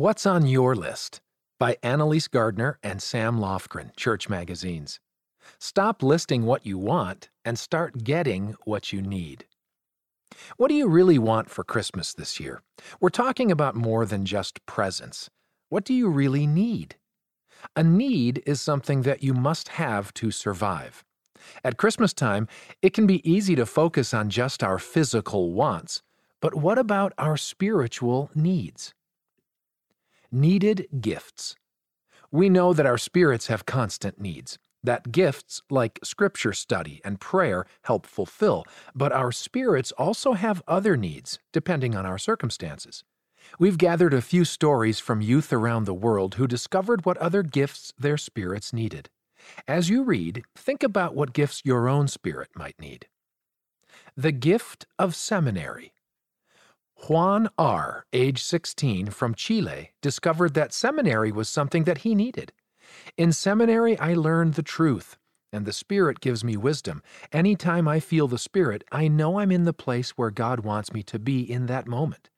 What's on Your List? By Annalise Gardner and Sam Lofgren, Church Magazines. Stop listing what you want and start getting what you need. What do you really want for Christmas this year? We're talking about more than just presents. What do you really need? A need is something that you must have to survive. At Christmas time, it can be easy to focus on just our physical wants, but what about our spiritual needs? Needed gifts. We know that our spirits have constant needs, that gifts like scripture study and prayer help fulfill, but our spirits also have other needs, depending on our circumstances. We've gathered a few stories from youth around the world who discovered what other gifts their spirits needed. As you read, think about what gifts your own spirit might need. The gift of seminary. Juan R., age 16, from Chile, discovered that seminary was something that he needed. In seminary, I learned the truth, and the Spirit gives me wisdom. Anytime I feel the Spirit, I know I'm in the place where God wants me to be in that moment.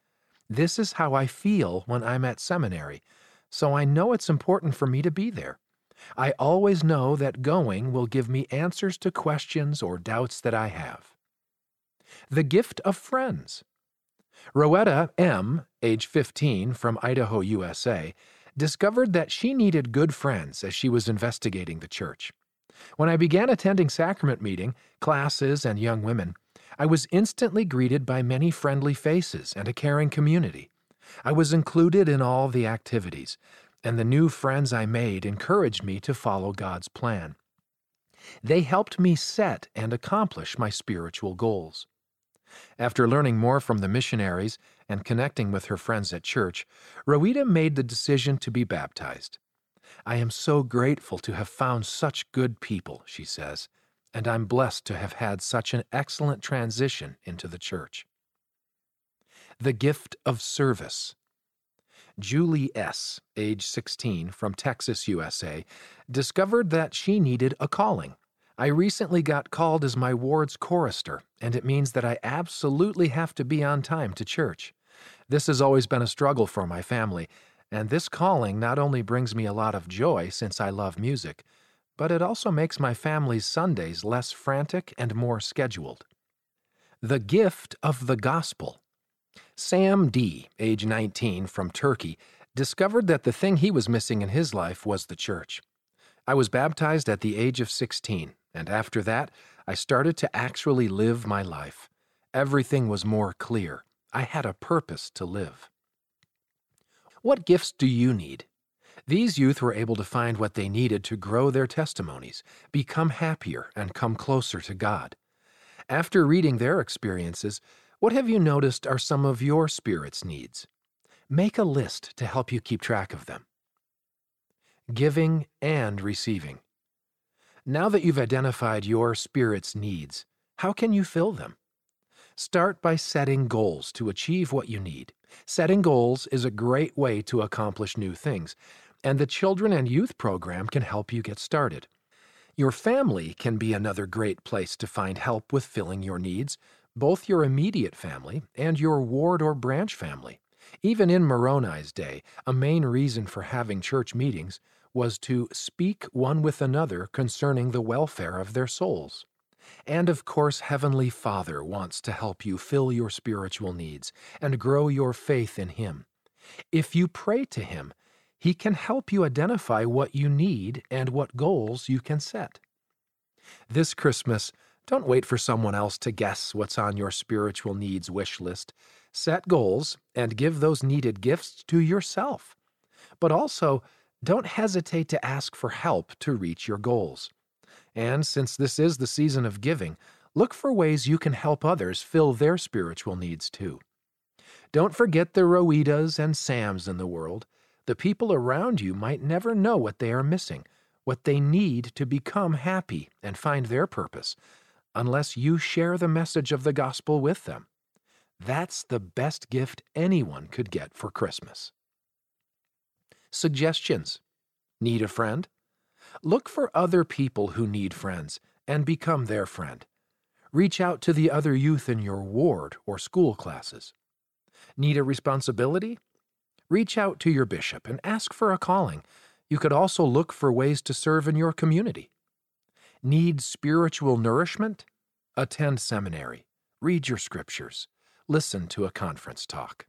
This is how I feel when I'm at seminary, so I know it's important for me to be there. I always know that going will give me answers to questions or doubts that I have. The gift of friends. Rowetta M., age 15, from Idaho, USA, discovered that she needed good friends as she was investigating the church. When I began attending sacrament meeting, classes, and young women, I was instantly greeted by many friendly faces and a caring community. I was included in all the activities, and the new friends I made encouraged me to follow God's plan. They helped me set and accomplish my spiritual goals. After learning more from the missionaries and connecting with her friends at church, Rowetta made the decision to be baptized. I am so grateful to have found such good people, she says, and I'm blessed to have had such an excellent transition into the church. The gift of service. Julie S., age 16, from Texas, USA, discovered that she needed a calling. I recently got called as my ward's chorister, and it means that I absolutely have to be on time to church. This has always been a struggle for my family, and this calling not only brings me a lot of joy since I love music, but it also makes my family's Sundays less frantic and more scheduled. The gift of the gospel. Sam D., age 19, from Turkey, discovered that the thing he was missing in his life was the church. I was baptized at the age of 16, and after that, I started to actually live my life. Everything was more clear. I had a purpose to live. What gifts do you need? These youth were able to find what they needed to grow their testimonies, become happier, and come closer to God. After reading their experiences, what have you noticed are some of your spirit's needs? Make a list to help you keep track of them. Giving and receiving. Now that you've identified your spirit's needs, how can you fill them? Start by setting goals to achieve what you need. Setting goals is a great way to accomplish new things, and the Children and Youth Program can help you get started. Your family can be another great place to find help with filling your needs, both your immediate family and your ward or branch family. Even in Moroni's day, a main reason for having church meetings was to speak one with another concerning the welfare of their souls. And of course, Heavenly Father wants to help you fill your spiritual needs and grow your faith in Him. If you pray to Him, He can help you identify what you need and what goals you can set. This Christmas, don't wait for someone else to guess what's on your spiritual needs wish list. Set goals and give those needed gifts to yourself. But also, don't hesitate to ask for help to reach your goals. And since this is the season of giving, look for ways you can help others fill their spiritual needs too. Don't forget the Rowettas and Sams in the world. The people around you might never know what they are missing, what they need to become happy and find their purpose, unless you share the message of the gospel with them. That's the best gift anyone could get for Christmas. Suggestions. Need a friend? Look for other people who need friends and become their friend. Reach out to the other youth in your ward or school classes. Need a responsibility? Reach out to your bishop and ask for a calling. You could also look for ways to serve in your community. Need spiritual nourishment? Attend seminary. Read your scriptures. Listen to a conference talk.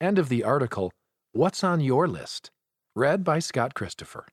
End of the article, What's on Your List? Read by Scott Christopher.